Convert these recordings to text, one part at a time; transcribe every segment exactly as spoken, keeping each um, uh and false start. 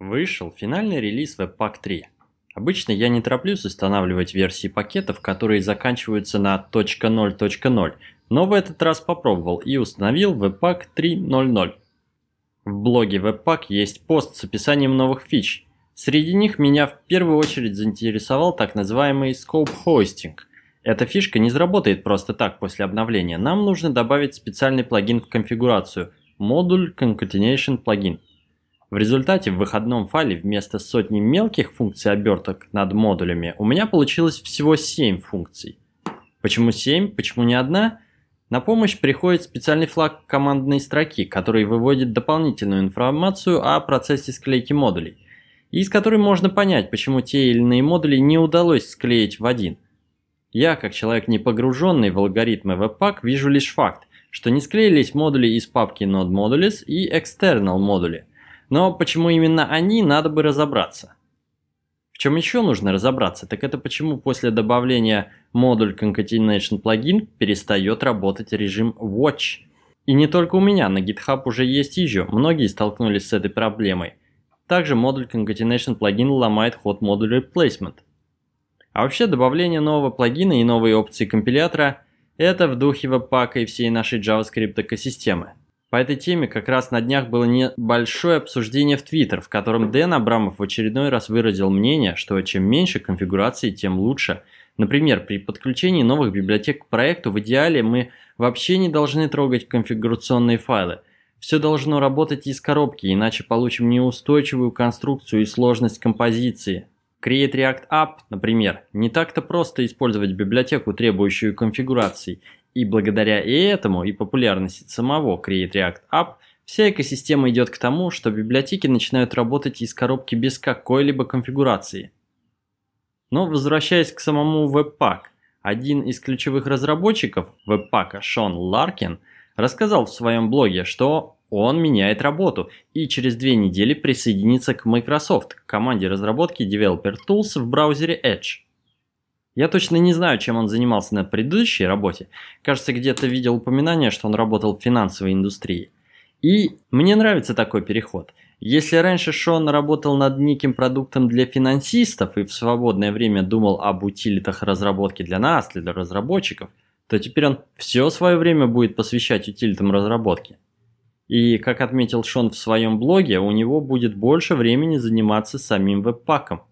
Вышел финальный релиз вебпак три. Обычно я не тороплюсь устанавливать версии пакетов, которые заканчиваются на ноль точка ноль точка ноль, но в этот раз попробовал и установил вебпак три ноль ноль. В блоге Webpack есть пост с описанием новых фич. Среди них меня в первую очередь заинтересовал так называемый scope hoisting. Эта фишка не заработает просто так после обновления, нам нужно добавить специальный плагин в конфигурацию – module concatenation плагин. В результате в выходном файле вместо сотни мелких функций оберток над модулями у меня получилось всего семь функций. Почему семь? Почему не одна? На помощь приходит специальный флаг командной строки, который выводит дополнительную информацию о процессе склейки модулей, и из которой можно понять, почему те или иные модули не удалось склеить в один. Я, как человек не погруженный в алгоритмы Webpack, вижу лишь факт, что не склеились модули из папки node_modules и external модули. Но почему именно они, надо бы разобраться. В чем еще нужно разобраться, так это почему после добавления модуль concatenation плагин перестает работать режим Watch. И не только у меня, на GitHub уже есть еще, многие столкнулись с этой проблемой. Также модуль concatenation плагин ломает hot module replacement. А вообще добавление нового плагина и новые опции компилятора – это в духе веб-пака и всей нашей JavaScript экосистемы. По этой теме как раз на днях было небольшое обсуждение в Twitter, в котором Дэн Абрамов в очередной раз выразил мнение, что чем меньше конфигурации, тем лучше. Например, при подключении новых библиотек к проекту в идеале мы вообще не должны трогать конфигурационные файлы. Все должно работать из коробки, иначе получим неустойчивую конструкцию и сложность композиции. Create React App, например, не так-то просто использовать библиотеку, требующую конфигураций. И благодаря и этому, и популярности самого Create React App, вся экосистема идет к тому, что библиотеки начинают работать из коробки без какой-либо конфигурации. Но возвращаясь к самому Webpack, один из ключевых разработчиков Webpack, Шон Ларкин, рассказал в своем блоге, что он меняет работу и через две недели присоединится к Microsoft, к команде разработки Developer Tools в браузере Edge. Я точно не знаю, чем он занимался на предыдущей работе. Кажется, где-то видел упоминание, что он работал в финансовой индустрии. И мне нравится такой переход. Если раньше Шон работал над неким продуктом для финансистов и в свободное время думал об утилитах разработки для нас, для разработчиков, то теперь он все свое время будет посвящать утилитам разработки. И, как отметил Шон в своем блоге, у него будет больше времени заниматься самим веб-паком.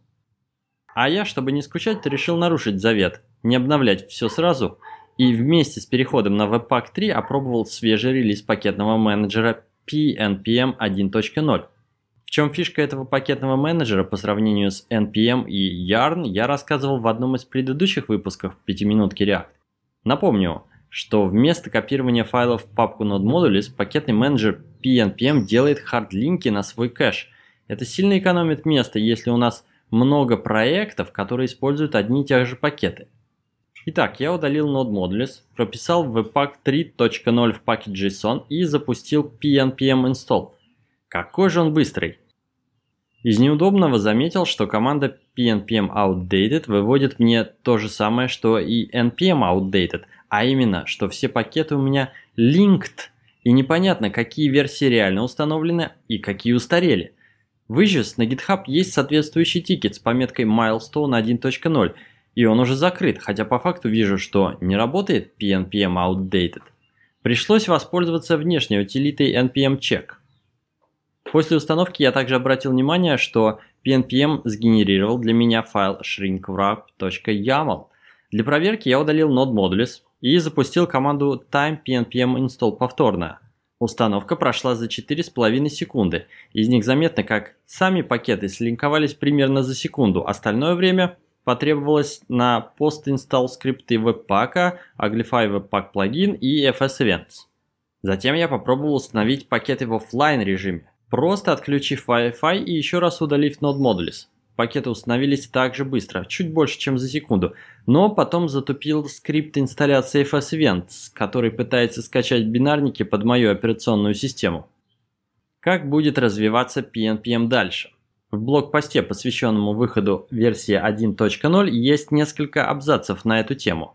А я, чтобы не скучать, решил нарушить завет, не обновлять все сразу, и вместе с переходом на веб пак три опробовал свежий релиз пакетного менеджера пи эн пи эм один точка ноль. В чем фишка этого пакетного менеджера по сравнению с npm и yarn, я рассказывал в одном из предыдущих выпусков пятиминутки React. Напомню, что вместо копирования файлов в папку node_modules пакетный менеджер пи эн пи эм делает хардлинки на свой кэш. Это сильно экономит место, если у нас много проектов, которые используют одни и те же пакеты. Итак, я удалил node_modules, прописал веб пак три точка ноль в package.json и запустил pnpm install. Какой же он быстрый! Из неудобного заметил, что команда pnpm outdated выводит мне то же самое, что и npm outdated, а именно, что все пакеты у меня linked, и непонятно, какие версии реально установлены и какие устарели. В Edge на GitHub есть соответствующий тикет с пометкой Milestone один точка ноль, и он уже закрыт, хотя по факту вижу, что не работает pnpm outdated. Пришлось воспользоваться внешней утилитой npm-check. После установки я также обратил внимание, что pnpm сгенерировал для меня файл shrinkwrap.yaml. Для проверки я удалил node_modules и запустил команду time pnpm install повторно. Установка прошла за четыре с половиной секунды. Из них заметно, как сами пакеты слинковались примерно за секунду. Остальное время потребовалось на postinstall скрипты Webpack, @glify/Webpack плагин и эф эс Events. Затем я попробовал установить пакеты в офлайн режиме, просто отключив Wi-Fi и еще раз удалив node_modules. Пакеты установились также быстро, чуть больше, чем за секунду, но потом затупил скрипт инсталляции эф эс Events, который пытается скачать бинарники под мою операционную систему. Как будет развиваться пи эн пи эм дальше? В блокпосте, посвященному выходу версии один точка ноль, есть несколько абзацев на эту тему.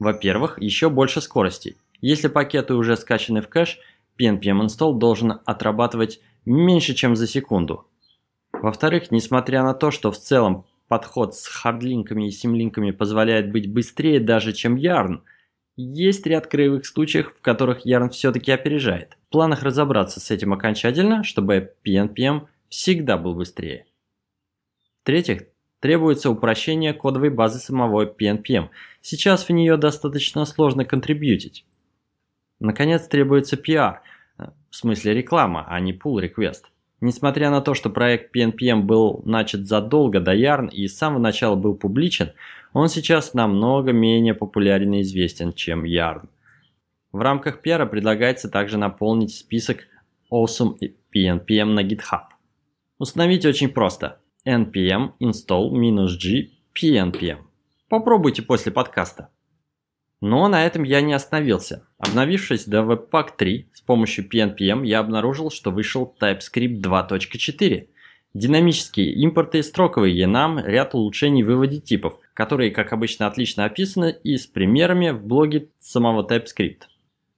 Во-первых, еще больше скорости. Если пакеты уже скачаны в кэш, pnpm install должен отрабатывать меньше, чем за секунду. Во-вторых, несмотря на то, что в целом подход с хардлинками и симлинками позволяет быть быстрее даже, чем Yarn, есть ряд краевых случаев, в которых Yarn все-таки опережает. В планах разобраться с этим окончательно, чтобы пи эн пи эм всегда был быстрее. В-третьих, требуется упрощение кодовой базы самого пи эн пи эм. Сейчас в нее достаточно сложно контрибьютить. Наконец, требуется пи ар, в смысле реклама, а не pull-request. Несмотря на то, что проект пи эн пи эм был начат задолго до Yarn и с самого начала был публичен, он сейчас намного менее популярен и известен, чем Yarn. В рамках пи ар предлагается также наполнить список Awesome пи эн пи эм на GitHub. Установить очень просто. npm install-g pnpm. Попробуйте после подкаста. Но на этом я не остановился. Обновившись до Webpack три, с помощью пи эн пи эм я обнаружил, что вышел TypeScript два точка четыре. Динамические импорты, строковые enum, ряд улучшений в выводе типов, которые, как обычно, отлично описаны и с примерами в блоге самого TypeScript.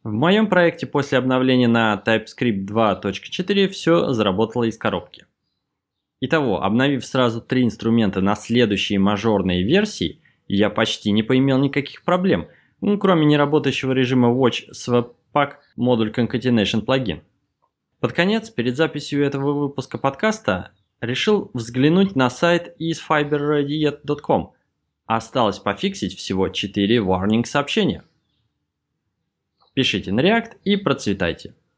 В моем проекте после обновления на TypeScript два точка четыре все заработало из коробки. Итого, обновив сразу три инструмента на следующие мажорные версии, я почти не поимел никаких проблем, ну, кроме неработающего режима Watch с Webpack Module Concatenation плагин. Под конец, перед записью этого выпуска подкаста, решил взглянуть на сайт is fiber ready yet dot com. Осталось пофиксить всего четыре warning сообщения. Пишите на React и процветайте!